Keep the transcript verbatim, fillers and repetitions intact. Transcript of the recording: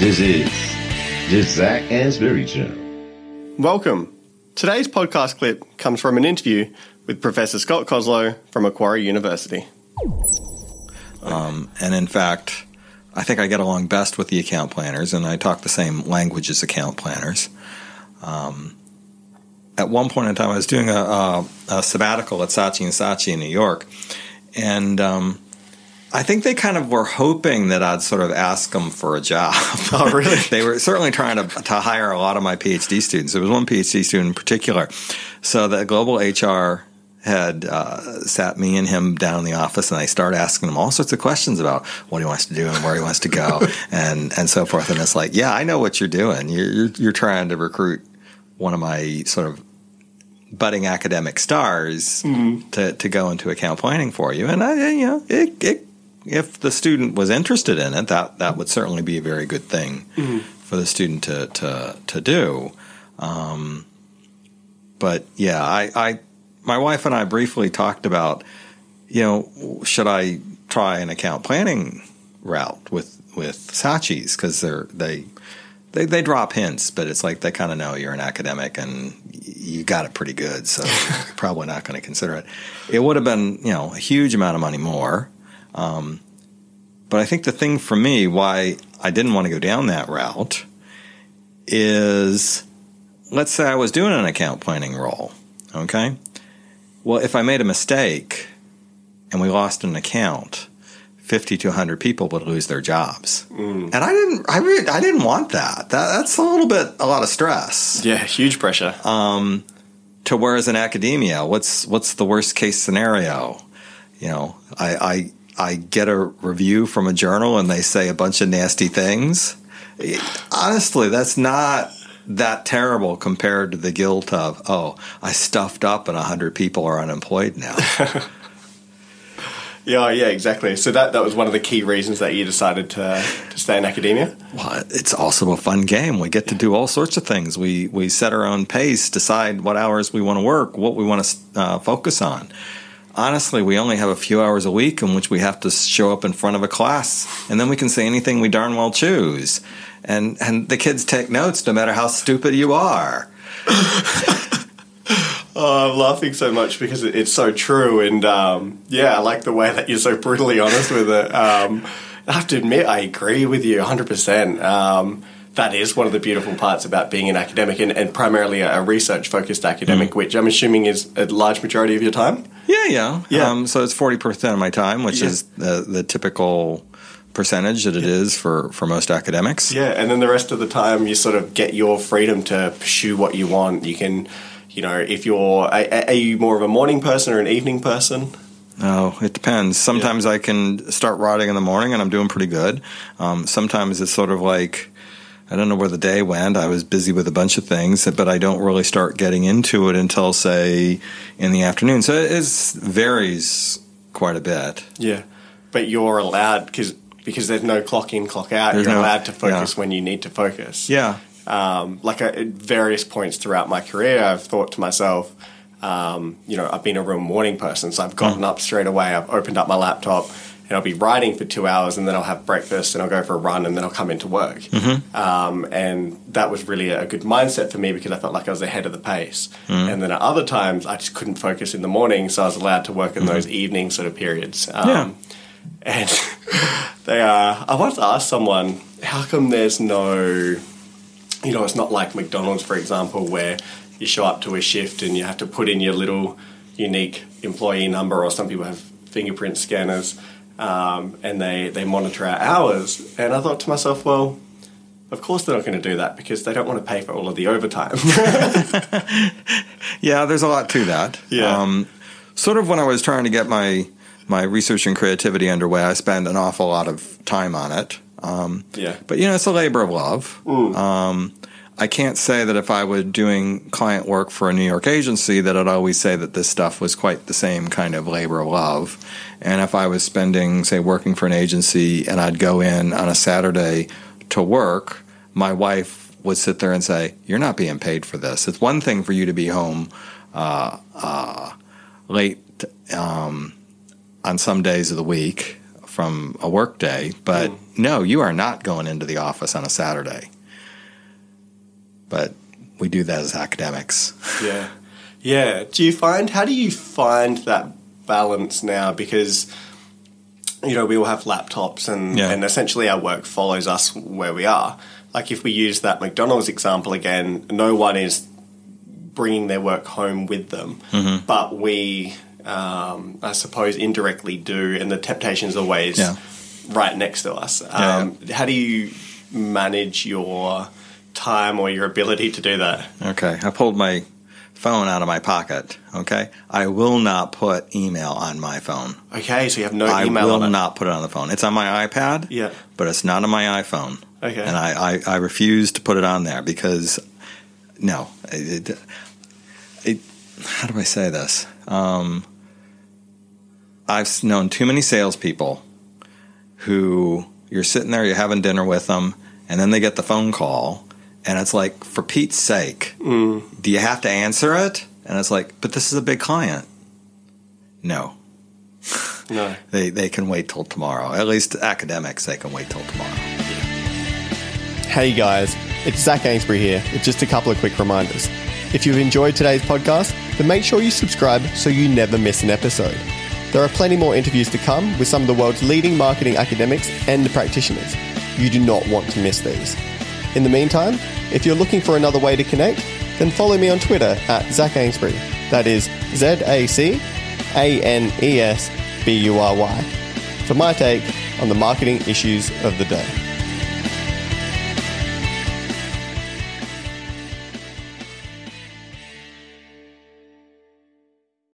This is the Zach Ainsbury Show. Welcome. Today's podcast clip comes from an interview with Professor Scott Koslow from Macquarie University. Um, and in fact, I think I get along best with the account planners, and I talk the same language as account planners. Um, at one point in time, I was doing a, a, a sabbatical at Saatchi and Saatchi in New York, and um, I think they kind of were hoping that I'd sort of ask them for a job. Oh, really? They were certainly trying to, to hire a lot of my PhD students. There was one PhD student in particular. So the global H R had uh, sat me and him down in the office, and I started asking him all sorts of questions about what he wants to do and where he wants to go and, and so forth. And it's like, yeah, I know what you're doing. You're, you're, you're trying to recruit one of my sort of budding academic stars mm-hmm. to, to go into account planning for you. And, I, you know, it, it if the student was interested in it, that, that would certainly be a very good thing mm-hmm. for the student to to, to do. Um, but yeah, I, I my wife and I briefly talked about, you know, should I try an account planning route with with Saatchi's, because they're they they they drop hints, but it's like they kind of know you're an academic and you got it pretty good, so you're probably not going to consider it. It would have been, you know, a huge amount of money more. Um, but I think the thing for me, why I didn't want to go down that route is, let's say I was doing an account planning role, okay? Well, if I made a mistake and we lost an account, fifty to one hundred people would lose their jobs. Mm. And I didn't I, really, I didn't want that. that. That's a little bit, a lot of stress. Yeah, huge pressure. Um, to whereas in academia, what's what's the worst case scenario? You know, I... I I get a review from a journal and they say a bunch of nasty things. Honestly, that's not that terrible compared to the guilt of, oh, I stuffed up and one hundred people are unemployed now. yeah, yeah, exactly. So that, that was one of the key reasons that you decided to, to stay in academia? Well, it's also a fun game. We get to do all sorts of things. We, we set our own pace, decide what hours we want to work, what we want to uh, focus on. Honestly, we only have a few hours a week in which we have to show up in front of a class, and then we can say anything we darn well choose. And and the kids take notes no matter how stupid you are. Oh, I'm laughing so much because it, it's so true. And, um, yeah, I like the way that you're so brutally honest with it. Um, I have to admit, I agree with you one hundred percent. Um, that is one of the beautiful parts about being an academic and, and primarily a research-focused academic, mm. which I'm assuming is a large majority of your time. Yeah, yeah. yeah. Um, so it's forty percent of my time, which yeah. is the, the typical percentage that it yeah. is for, for most academics. Yeah, and then the rest of the time you sort of get your freedom to pursue what you want. You can, you know, if you're – are you more of a morning person or an evening person? Oh, it depends. Sometimes yeah. I can start writing in the morning and I'm doing pretty good. Um, sometimes it's sort of like – I don't know where the day went. I was busy with a bunch of things, but I don't really start getting into it until, say, in the afternoon. So it is, varies quite a bit. Yeah, but you're allowed, cause, because there's no clock in, clock out. There's you're no, allowed to focus yeah. when you need to focus. Yeah. Um, like I, at various points throughout my career, I've thought to myself, um, you know, I've been a real morning person, so I've gotten mm. up straight away. I've opened up my laptop. And I'll be writing for two hours and then I'll have breakfast and I'll go for a run and then I'll come into work. Mm-hmm. Um, and that was really a good mindset for me because I felt like I was ahead of the pace. Mm. And then at other times, I just couldn't focus in the morning, so I was allowed to work in mm-hmm. those evening sort of periods. Um, yeah. And they are, I wanted to ask someone, how come there's no, you know, it's not like McDonald's, for example, where you show up to a shift and you have to put in your little unique employee number, or some people have fingerprint scanners. Um, and they, they monitor our hours. And I thought to myself, well, of course they're not going to do that because they don't want to pay for all of the overtime. Yeah, there's a lot to that. Yeah. Um, sort of when I was trying to get my my research and creativity underway, I spent an awful lot of time on it. Um, yeah. But, you know, it's a labor of love. Mm. Um, I can't say that if I were doing client work for a New York agency that I'd always say that this stuff was quite the same kind of labor of love. And if I was spending, say, working for an agency and I'd go in on a Saturday to work, my wife would sit there and say, you're not being paid for this. It's one thing for you to be home uh, uh, late um, on some days of the week from a work day, but mm. no, you are not going into the office on a Saturday. But we do that as academics. Yeah. Yeah. Do you find, how do you find that balance now? Because, you know, we all have laptops and, yeah. and essentially our work follows us where we are. Like if we use that McDonald's example again, no one is bringing their work home with them, mm-hmm. but we, um, I suppose, indirectly do, and the temptation's always yeah. right next to us. Um, yeah. How do you manage your time or your ability to do that? Okay. I pulled my phone out of my pocket, okay? I will not put email on my phone. Okay, so you have no I email on it. I will not put it on the phone. It's on my iPad, yeah, but it's not on my iPhone. Okay. And I, I, I refuse to put it on there because, no, it, it, how do I say this? Um, I've known too many salespeople who you're sitting there, you're having dinner with them, and then they get the phone call. And it's like, for Pete's sake, mm. do you have to answer it? And it's like, but this is a big client. No. No. they they can wait till tomorrow. At least academics, they can wait till tomorrow. Hey guys, it's Zach Ainsbury here with just a couple of quick reminders. If you've enjoyed today's podcast, then make sure you subscribe so you never miss an episode. There are plenty more interviews to come with some of the world's leading marketing academics and practitioners. You do not want to miss these. In the meantime, if you're looking for another way to connect, then follow me on Twitter at Zach Ainsbury. That is Z A C A N E S B U R Y. For my take on the marketing issues of the day.